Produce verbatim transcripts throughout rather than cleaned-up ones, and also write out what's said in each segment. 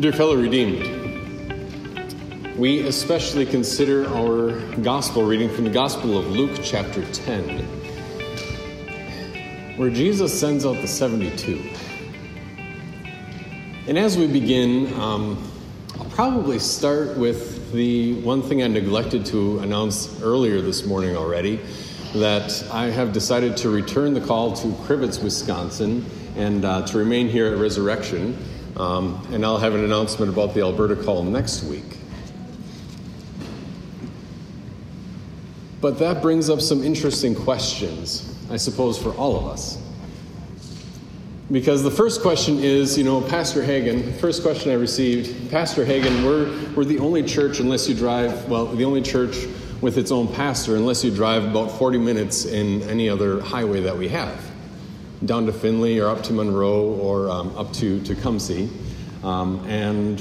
Dear fellow redeemed, we especially consider our gospel reading from the Gospel of Luke chapter ten, where Jesus sends out the seventy-two. And as we begin, um, I'll probably start with the one thing I neglected to announce earlier this morning already, that I have decided to return the call to Crivitz, Wisconsin, and uh, to remain here at Resurrection. Um, and I'll have an announcement about the Alberta call next week. But that brings up some interesting questions, I suppose, for all of us. Because the first question is, you know, Pastor Hagen, the first question I received, Pastor Hagen, we're, we're the only church unless you drive, well, the only church with its own pastor unless you drive about forty minutes in any other highway that we have, down to Finley or up to Monroe or um, up to Tecumseh. Um, and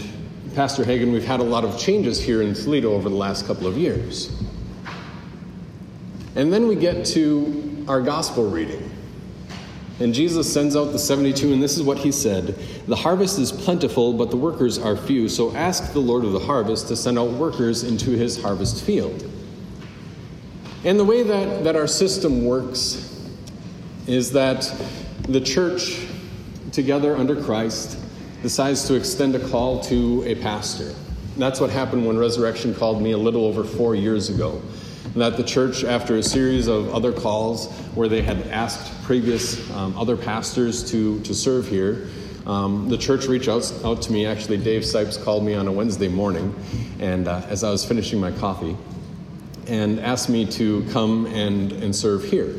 Pastor Hagen, we've had a lot of changes here in Toledo over the last couple of years. And then we get to our gospel reading. And Jesus sends out the seventy-two, and this is what he said. The harvest is plentiful, but the workers are few. So ask the Lord of the harvest to send out workers into his harvest field. And the way that, that our system works is that the church, together under Christ, decides to extend a call to a pastor. And that's what happened when Resurrection called me a little over four years ago. And that the church, after a series of other calls where they had asked previous um, other pastors to, to serve here, um, the church reached out, out to me. Actually, Dave Sipes called me on a Wednesday morning, and uh, as I was finishing my coffee, and asked me to come and, and serve here.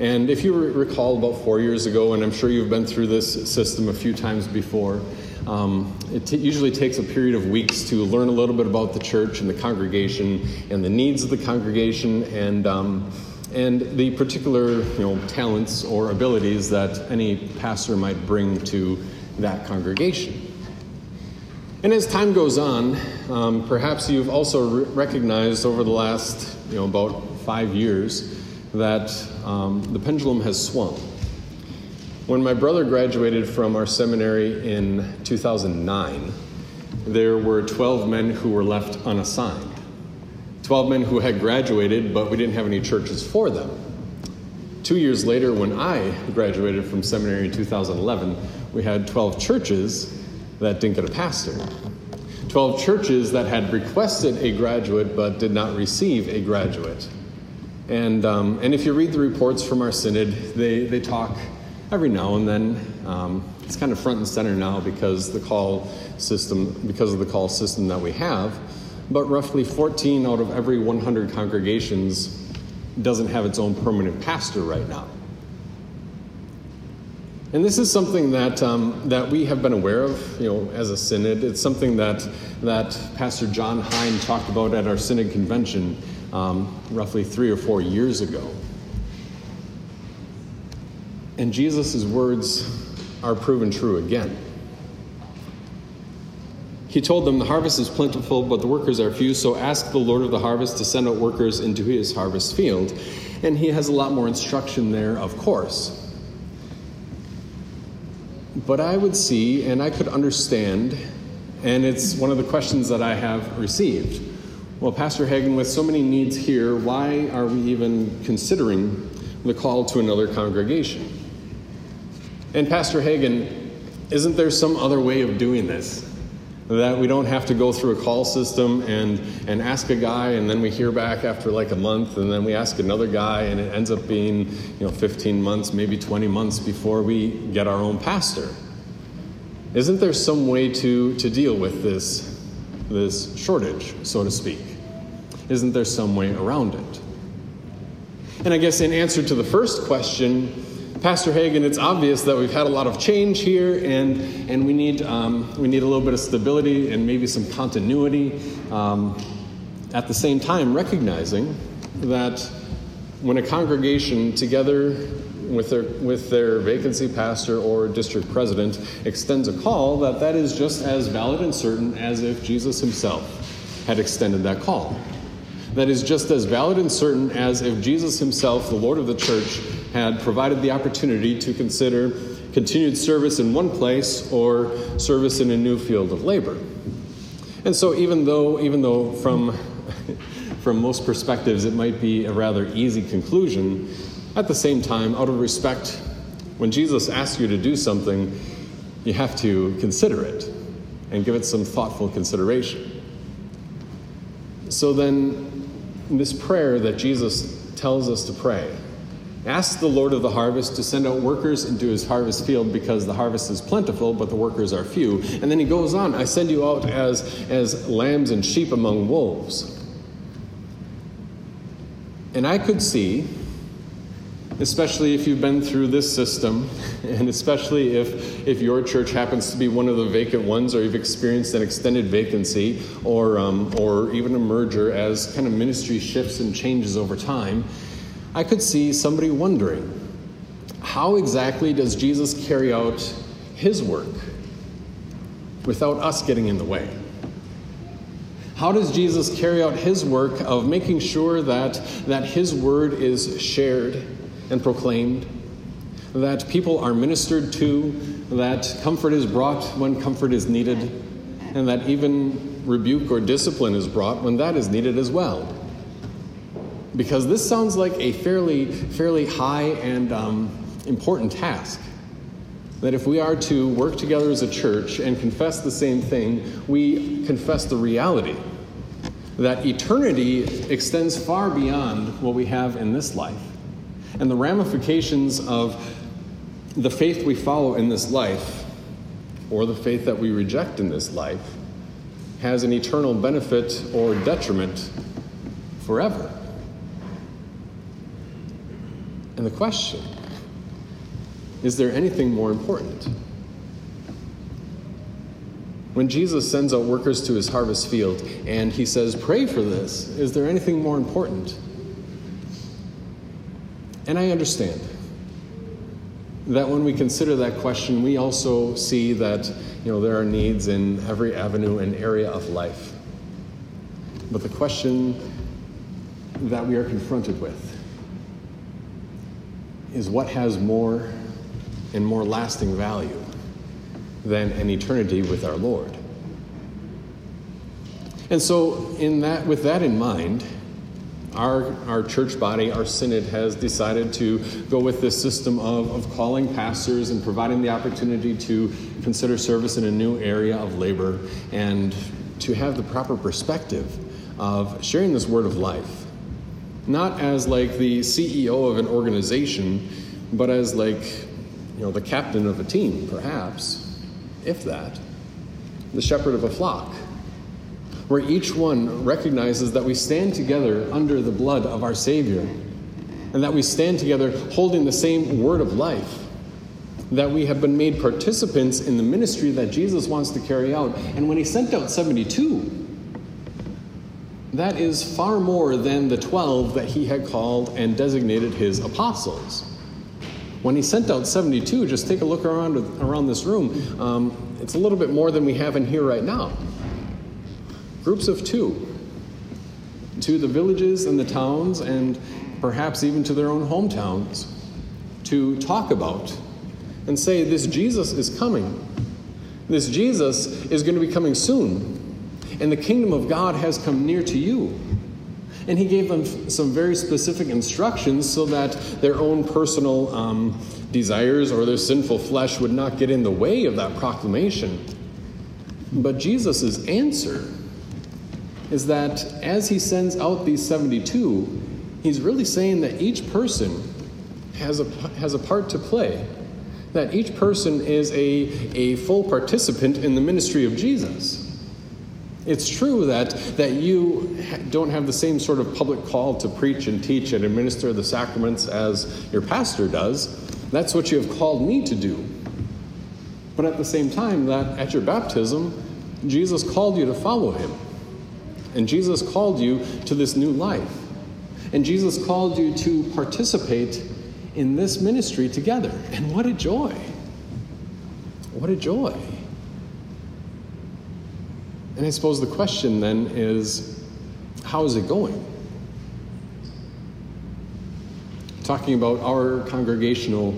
And if you recall about four years ago, and I'm sure you've been through this system a few times before, um, it t- usually takes a period of weeks to learn a little bit about the church and the congregation and the needs of the congregation and um, and the particular you know talents or abilities that any pastor might bring to that congregation. And as time goes on, um, perhaps you've also re- recognized over the last you know about five years. that um, the pendulum has swung. When my brother graduated from our seminary in two thousand nine, there were twelve men who were left unassigned. twelve men who had graduated, but we didn't have any churches for them. Two years later, when I graduated from seminary in two thousand eleven, we had twelve churches that didn't get a pastor. twelve churches that had requested a graduate, but did not receive a graduate. And um, and if you read the reports from our synod, they, they talk every now and then. Um, it's kind of front and center now because the call system because of the call system that we have. But roughly fourteen out of every one hundred congregations doesn't have its own permanent pastor right now. And this is something that um, that we have been aware of, you know, as a synod. It's something that that Pastor John Hine talked about at our synod convention. Um, roughly three or four years ago. And Jesus' words are proven true again. He told them, the harvest is plentiful, but the workers are few, so ask the Lord of the harvest to send out workers into his harvest field. And he has a lot more instruction there, of course. But I would see, and I could understand, and it's one of the questions that I have received, well, Pastor Hagen, with so many needs here, why are we even considering the call to another congregation? And Pastor Hagen, isn't there some other way of doing this? That we don't have to go through a call system and, and ask a guy, and then we hear back after like a month, and then we ask another guy, and it ends up being you know fifteen months, maybe twenty months before we get our own pastor. Isn't there some way to, to deal with this? This shortage, so to speak? Isn't there some way around it? And I guess in answer to the first question, Pastor Hagen, it's obvious that we've had a lot of change here, and and we need um, we need a little bit of stability and maybe some continuity. Um, at the same time, recognizing that when a congregation together with their with their vacancy pastor or district president extends a call, that that is just as valid and certain as if Jesus himself had extended that call. That is just as valid and certain as if Jesus himself, the Lord of the church, had provided the opportunity to consider continued service in one place or service in a new field of labor. And so even though, even though from, from most perspectives it might be a rather easy conclusion, at the same time, out of respect, when Jesus asks you to do something, you have to consider it and give it some thoughtful consideration. So then, this prayer that Jesus tells us to pray, ask the Lord of the harvest to send out workers into his harvest field because the harvest is plentiful, but the workers are few. And then he goes on, I send you out as, as lambs and sheep among wolves. And I could see, especially if you've been through this system, and especially if, if your church happens to be one of the vacant ones, or you've experienced an extended vacancy, or, um, or even a merger as kind of ministry shifts and changes over time, I could see somebody wondering, how exactly does Jesus carry out his work without us getting in the way? How does Jesus carry out his work of making sure that, that his word is shared and proclaimed, that people are ministered to, that comfort is brought when comfort is needed, and that even rebuke or discipline is brought when that is needed as well? Because this sounds like a fairly, fairly high and um, important task, that if we are to work together as a church and confess the same thing, we confess the reality that eternity extends far beyond what we have in this life. And the ramifications of the faith we follow in this life, or the faith that we reject in this life, has an eternal benefit or detriment forever. And the question, is there anything more important? When Jesus sends out workers to his harvest field and he says, pray for this, is there anything more important? And I understand that when we consider that question, we also see that, you know, there are needs in every avenue and area of life. But the question that we are confronted with is what has more and more lasting value than an eternity with our Lord. And so in that, with that in mind, Our, our church body, our synod, has decided to go with this system of, of calling pastors and providing the opportunity to consider service in a new area of labor and to have the proper perspective of sharing this word of life, not as like the C E O of an organization, but as like, you know, the captain of a team, perhaps, if that, the shepherd of a flock, where each one recognizes that we stand together under the blood of our Savior, and that we stand together holding the same word of life, that we have been made participants in the ministry that Jesus wants to carry out. And when he sent out seventy-two, that is far more than the twelve that he had called and designated his apostles. When he sent out seventy-two, just take a look around around this room. Um, it's a little bit more than we have in here right now. Groups of two, to the villages and the towns and perhaps even to their own hometowns, to talk about and say, this Jesus is coming. This Jesus is going to be coming soon. And the kingdom of God has come near to you. And he gave them some very specific instructions so that their own personal um, desires or their sinful flesh would not get in the way of that proclamation. But Jesus' answer is that as he sends out these seventy-two, he's really saying that each person has a, has a part to play, that each person is a, a full participant in the ministry of Jesus. It's true that, that you don't have the same sort of public call to preach and teach and administer the sacraments as your pastor does. That's what you have called me to do. But at the same time, that at your baptism, Jesus called you to follow him. And Jesus called you to this new life. And Jesus called you to participate in this ministry together. And what a joy. What a joy. And I suppose the question then is, how is it going? Talking about our congregational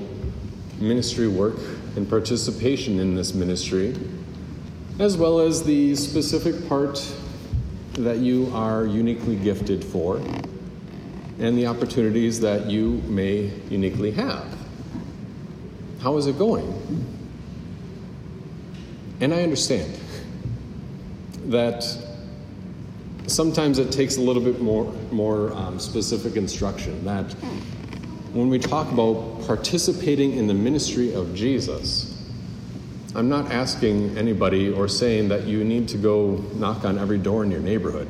ministry work and participation in this ministry, as well as the specific part that you are uniquely gifted for and the opportunities that you may uniquely have. How is it going? And I understand that sometimes it takes a little bit more, more um, specific instruction, that when we talk about participating in the ministry of Jesus, I'm not asking anybody or saying that you need to go knock on every door in your neighborhood.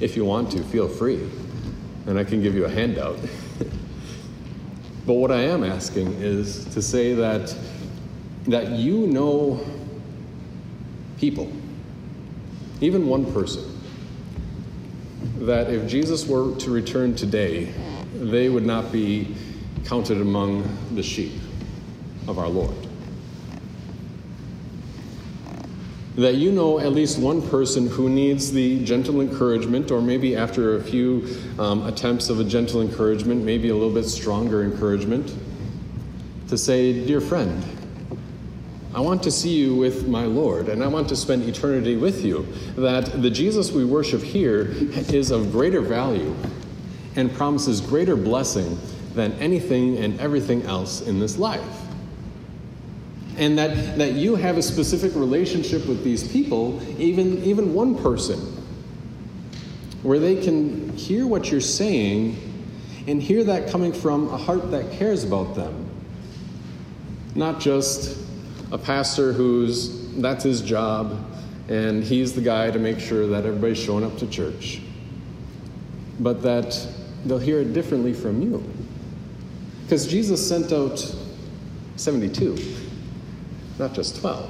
If you want to, feel free, and I can give you a handout. But what I am asking is to say that that you know people, even one person, that if Jesus were to return today, they would not be counted among the sheep of our Lord. That you know at least one person who needs the gentle encouragement, or maybe after a few um, attempts of a gentle encouragement, maybe a little bit stronger encouragement, to say, "Dear friend, I want to see you with my Lord, and I want to spend eternity with you." That the Jesus we worship here is of greater value and promises greater blessing than anything and everything else in this life. And that, that you have a specific relationship with these people, even, even one person, where they can hear what you're saying and hear that coming from a heart that cares about them. Not just a pastor who's, that's his job, and he's the guy to make sure that everybody's showing up to church. But that they'll hear it differently from you. Because Jesus sent out seventy-two, not just twelve.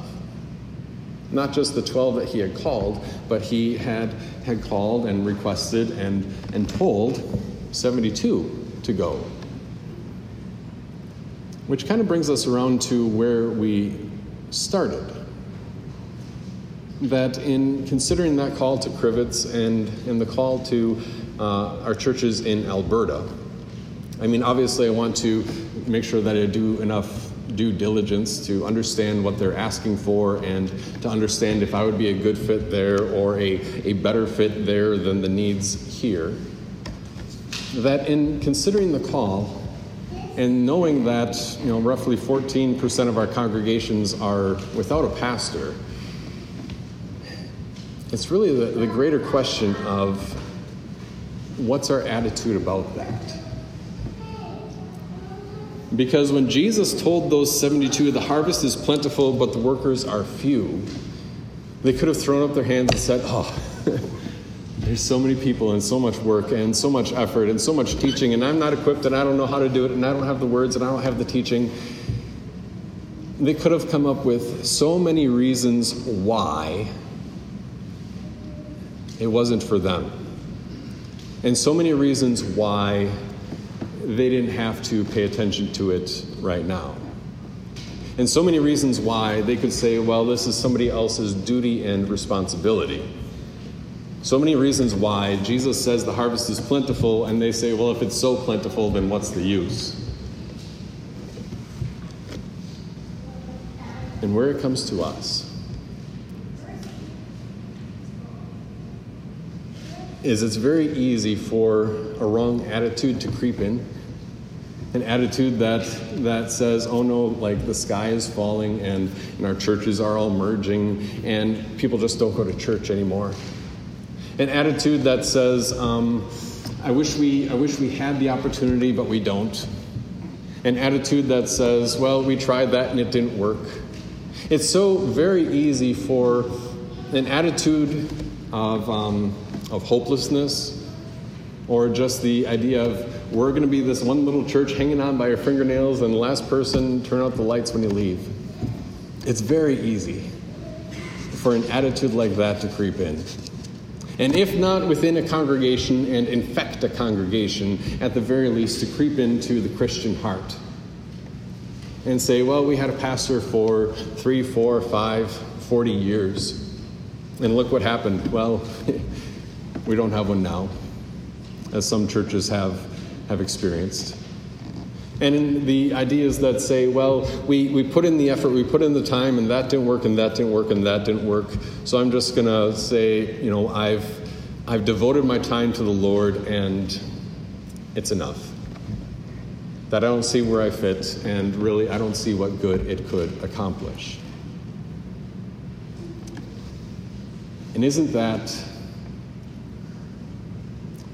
Not just the twelve that he had called, but he had, had called and requested and, and told seventy-two to go. Which kind of brings us around to where we started. That in considering that call to Crivitz and, and the call to uh, our churches in Alberta, I mean, obviously I want to make sure that I do enough due diligence to understand what they're asking for and to understand if I would be a good fit there or a, a better fit there than the needs here. That in considering the call, and knowing that, you know, roughly fourteen percent of our congregations are without a pastor, it's really the, the greater question of what's our attitude about that? Because when Jesus told those seventy-two, "The harvest is plentiful, but the workers are few," they could have thrown up their hands and said, "Oh, there's so many people and so much work and so much effort and so much teaching, and I'm not equipped and I don't know how to do it and I don't have the words and I don't have the teaching." They could have come up with so many reasons why it wasn't for them and so many reasons why they didn't have to pay attention to it right now. And so many reasons why they could say, well, this is somebody else's duty and responsibility. So many reasons why Jesus says the harvest is plentiful, and they say, well, if it's so plentiful, then what's the use? And where it comes to us is it's very easy for a wrong attitude to creep in, an attitude that that says, oh no, like the sky is falling and, and our churches are all merging and people just don't go to church anymore. An attitude that says, um, I wish we I wish we had the opportunity, but we don't. An attitude that says, well, we tried that and it didn't work. It's so very easy for an attitude of, um, of hopelessness, or just the idea of we're going to be this one little church hanging on by your fingernails and the last person, turn out the lights when you leave. It's very easy for an attitude like that to creep in. And if not within a congregation, and infect a congregation, at the very least, to creep into the Christian heart and say, well, we had a pastor for three, four, five, forty years, and look what happened. Well, we don't have one now, as some churches have, have experienced. And in the ideas that say, well, we, we put in the effort, we put in the time, and that didn't work, and that didn't work, and that didn't work. So I'm just going to say, you know, I've I've devoted my time to the Lord, and it's enough. That I don't see where I fit, and really I don't see what good it could accomplish. And isn't that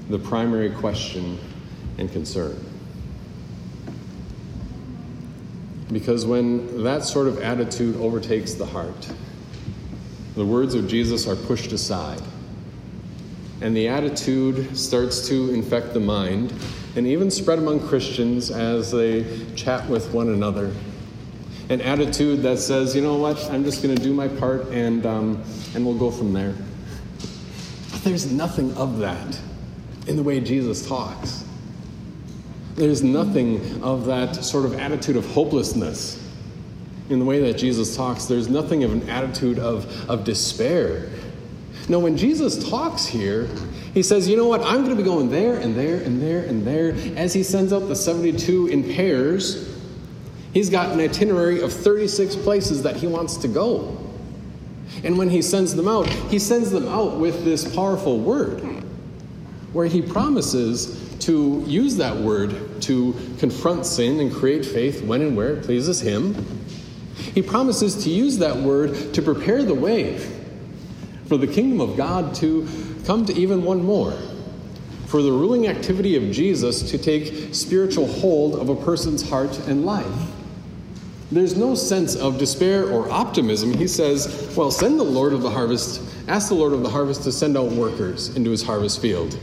the primary question and concern? Because when that sort of attitude overtakes the heart, the words of Jesus are pushed aside, and the attitude starts to infect the mind and even spread among Christians as they chat with one another. An attitude that says, you know what, I'm just going to do my part and um, and we'll go from there. But there's nothing of that in the way Jesus talks. There's nothing of that sort of attitude of hopelessness in the way that Jesus talks. There's nothing of an attitude of, of despair. No, when Jesus talks here, he says, you know what, I'm going to be going there and there and there and there. As he sends out the seventy-two in pairs, he's got an itinerary of thirty-six places that he wants to go. And when he sends them out, he sends them out with this powerful word, where he promises to use that word to confront sin and create faith when and where it pleases him. He promises to use that word to prepare the way for the kingdom of God to come to even one more, for the ruling activity of Jesus to take spiritual hold of a person's heart and life. There's no sense of despair or optimism. He says, well, send the Lord of the harvest, ask the Lord of the harvest to send out workers into his harvest field.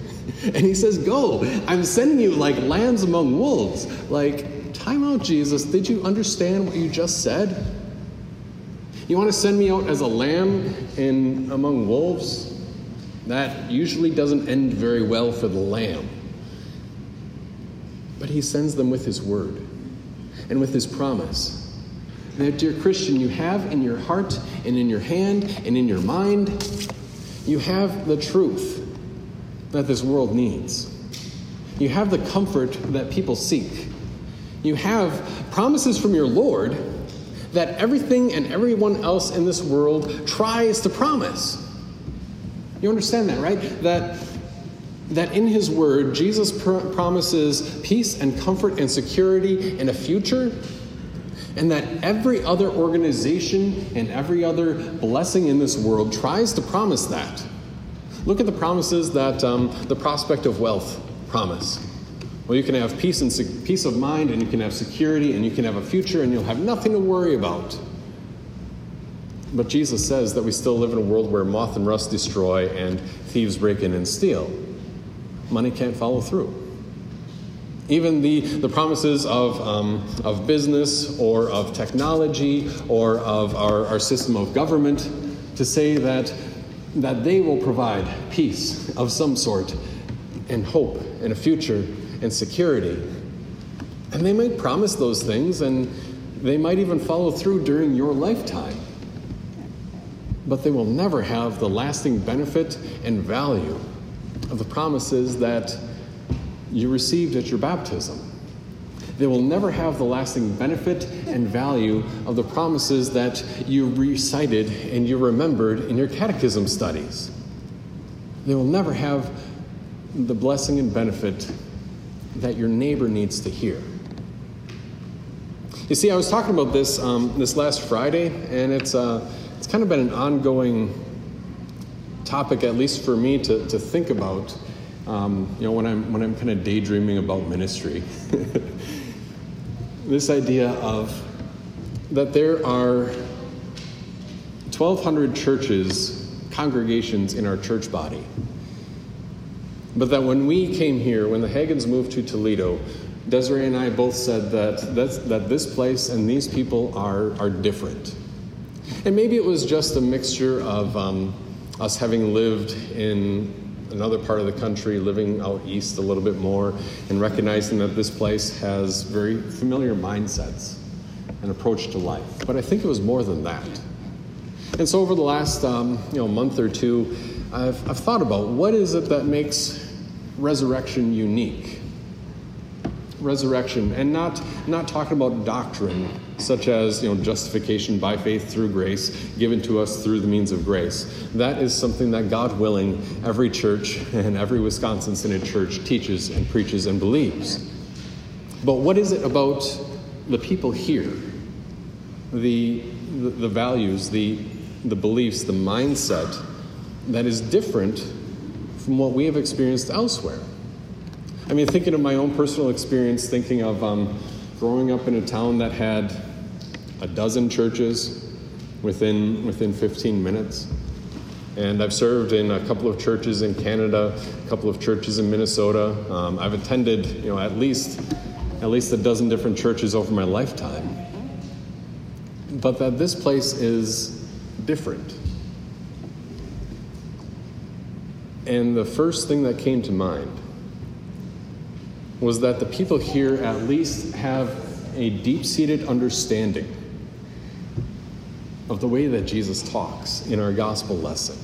And he says, go, I'm sending you like lambs among wolves. Like, time out, Jesus. Did you understand what you just said? You want to send me out as a lamb in among wolves? That usually doesn't end very well for the lamb. But he sends them with his word and with his promise. That, dear Christian, you have in your heart and in your hand and in your mind, you have the truth that this world needs. You have the comfort that people seek. You have promises from your Lord that everything and everyone else in this world tries to promise. You understand that, right? That that in his word, Jesus pr- promises peace and comfort and security and a future, and that every other organization and every other blessing in this world tries to promise that. Look at the promises that um, the prospect of wealth promise. Well, you can have peace and se- peace of mind, and you can have security, and you can have a future, and you'll have nothing to worry about. But Jesus says that we still live in a world where moth and rust destroy and thieves break in and steal. Money can't follow through. Even the, the promises of, um, of business or of technology or of our, our system of government to say that, that they will provide peace of some sort and hope and a future and security. And they might promise those things, and they might even follow through during your lifetime. But they will never have the lasting benefit and value of the promises that you received at your baptism. They will never have the lasting benefit and value of the promises that you recited and you remembered in your catechism studies. They will never have the blessing and benefit that your neighbor needs to hear. You see, I was talking about this um, this last Friday, and it's uh, it's kind of been an ongoing topic, at least for me, to, to think about. Um, you know, when I'm when I'm kind of daydreaming about ministry, this idea of that there are twelve hundred churches, congregations in our church body, but that when we came here, when the Hagans moved to Toledo, Desiree and I both said that that's, that this place and these people are are different, and maybe it was just a mixture of um, us having lived in another part of the country, living out east a little bit more, and recognizing that this place has very familiar mindsets and approach to life. But I think it was more than that. And so over the last um, you know month or two, I've, I've thought about what is it that makes Resurrection unique? resurrection, and not not talking about doctrine such as, you know, justification by faith through grace, given to us through the means of grace. That is something that, God willing, every church and every Wisconsin Synod church teaches and preaches and believes. But what is it about the people here, the the, the values, the the beliefs, the mindset that is different from what we have experienced elsewhere? I mean, thinking of my own personal experience, thinking of um, growing up in a town that had a dozen churches within within fifteen minutes. And I've served in a couple of churches in Canada, a couple of churches in Minnesota. Um, I've attended, you know, at least at least a dozen different churches over my lifetime. But that this place is different. And the first thing that came to mind was that the people here at least have a deep-seated understanding of the way that Jesus talks in our gospel lesson.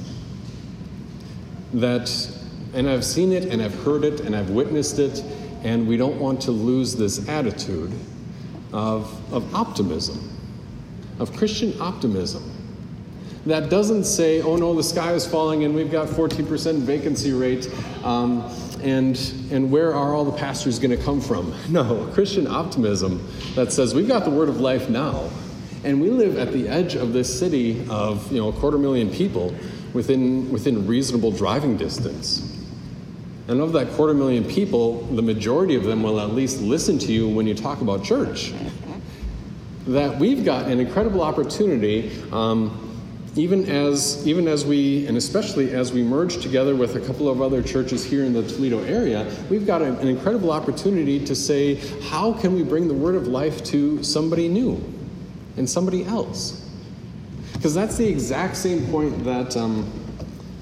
That, and I've seen it, and I've heard it, and I've witnessed it, and we don't want to lose this attitude of, of optimism, of Christian optimism. That doesn't say, oh no, the sky is falling and we've got fourteen percent vacancy rate, um, and and where are all the pastors going to come from? No, Christian optimism that says we've got the word of life now, and we live at the edge of this city of, you know, a quarter million people within within reasonable driving distance. And of that quarter million people, the majority of them will at least listen to you when you talk about church. That we've got an incredible opportunity, um, Even as even as we, and especially as we merge together with a couple of other churches here in the Toledo area, we've got a, an incredible opportunity to say, how can we bring the word of life to somebody new and somebody else? Because that's the exact same point that um,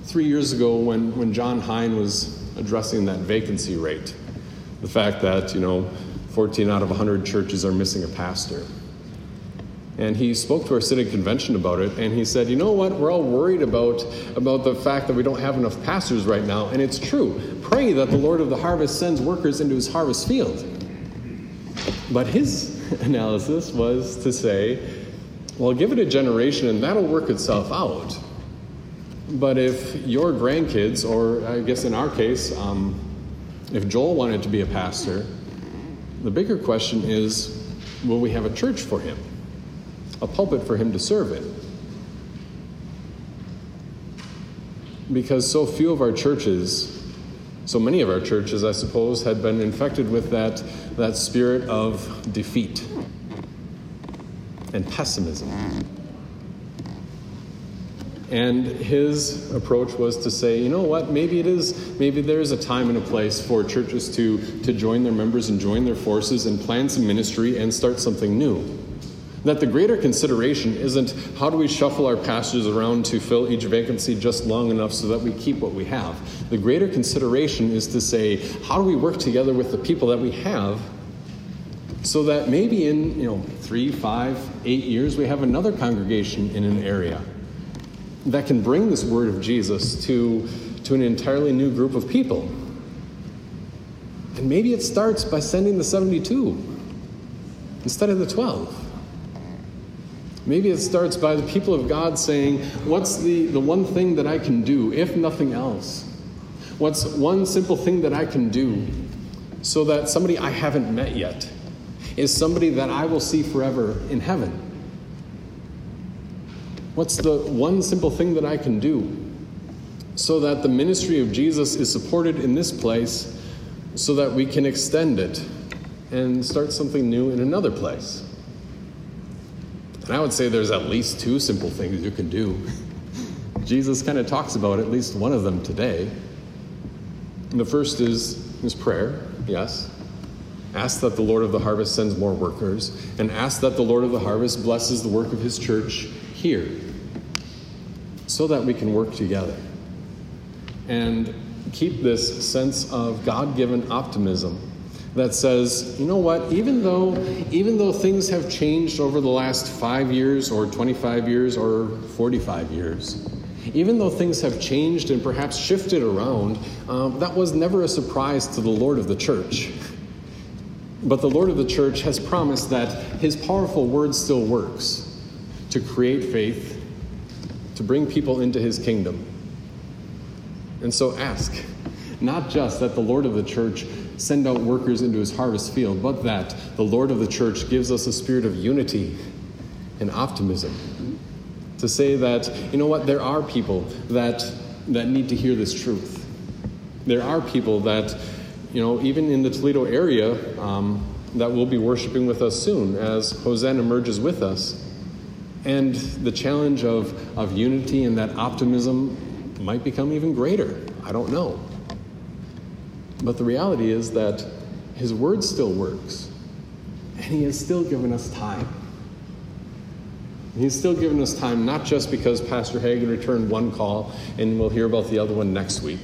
three years ago when, when John Hine was addressing that vacancy rate, the fact that, you know, fourteen out of one hundred churches are missing a pastor. And he spoke to our city convention about it, and he said, you know what, we're all worried about, about the fact that we don't have enough pastors right now, and it's true. Pray that the Lord of the harvest sends workers into his harvest field. But his analysis was to say, well, give it a generation, and that'll work itself out. But if your grandkids, or I guess in our case, um, if Joel wanted to be a pastor, the bigger question is, will we have a church for him? A pulpit for him to serve in. Because so few of our churches, so many of our churches, I suppose, had been infected with that, that spirit of defeat and pessimism. And his approach was to say, you know what, maybe it is, maybe there is a time and a place for churches to, to join their members and join their forces and plan some ministry and start something new. That the greater consideration isn't how do we shuffle our pastors around to fill each vacancy just long enough so that we keep what we have. The greater consideration is to say, how do we work together with the people that we have so that maybe in, you know, three, five, eight years we have another congregation in an area that can bring this word of Jesus to, to an entirely new group of people. And maybe it starts by sending the seventy-two instead of the twelve. Maybe it starts by the people of God saying, what's the, the one thing that I can do, if nothing else? What's one simple thing that I can do so that somebody I haven't met yet is somebody that I will see forever in heaven? What's the one simple thing that I can do so that the ministry of Jesus is supported in this place so that we can extend it and start something new in another place? And I would say there's at least two simple things you can do. Jesus kind of talks about at least one of them today. And the first is, is prayer, yes. Ask that the Lord of the harvest sends more workers, and ask that the Lord of the harvest blesses the work of his church here so that we can work together and keep this sense of God-given optimism that says, you know what, even though even though things have changed over the last five years or twenty-five years or forty-five years, even though things have changed and perhaps shifted around, um, that was never a surprise to the Lord of the church. But the Lord of the church has promised that his powerful word still works to create faith, to bring people into his kingdom. And so ask, not just that the Lord of the church send out workers into his harvest field, but that the Lord of the church gives us a spirit of unity and optimism to say that, you know what, there are people that that need to hear this truth. There are people that, you know, even in the Toledo area, um, that will be worshiping with us soon as Hosanna emerges with us. And the challenge of, of unity and that optimism might become even greater. I don't know. But the reality is that his word still works, and he has still given us time. He's still given us time, not just because Pastor Hagen returned one call and we'll hear about the other one next week,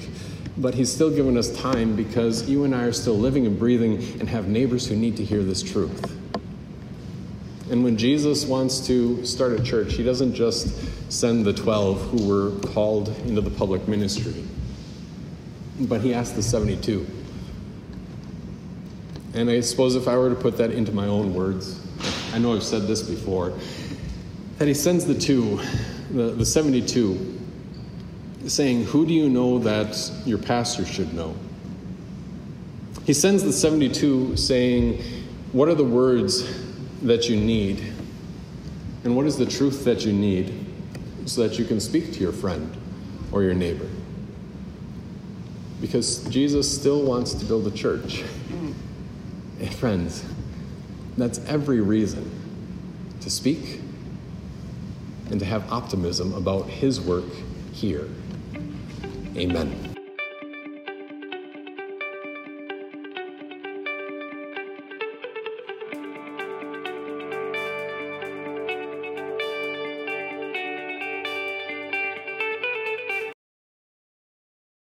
but he's still given us time because you and I are still living and breathing and have neighbors who need to hear this truth. And when Jesus wants to start a church, he doesn't just send the twelve who were called into the public ministry, but he asked the seventy-two. And I suppose if I were to put that into my own words, I know I've said this before, that he sends the two, the, the seventy-two, saying, who do you know that your pastor should know? He sends the seventy-two saying, what are the words that you need? And what is the truth that you need so that you can speak to your friend or your neighbor? Because Jesus still wants to build a church. And friends, that's every reason to speak and to have optimism about his work here. Amen.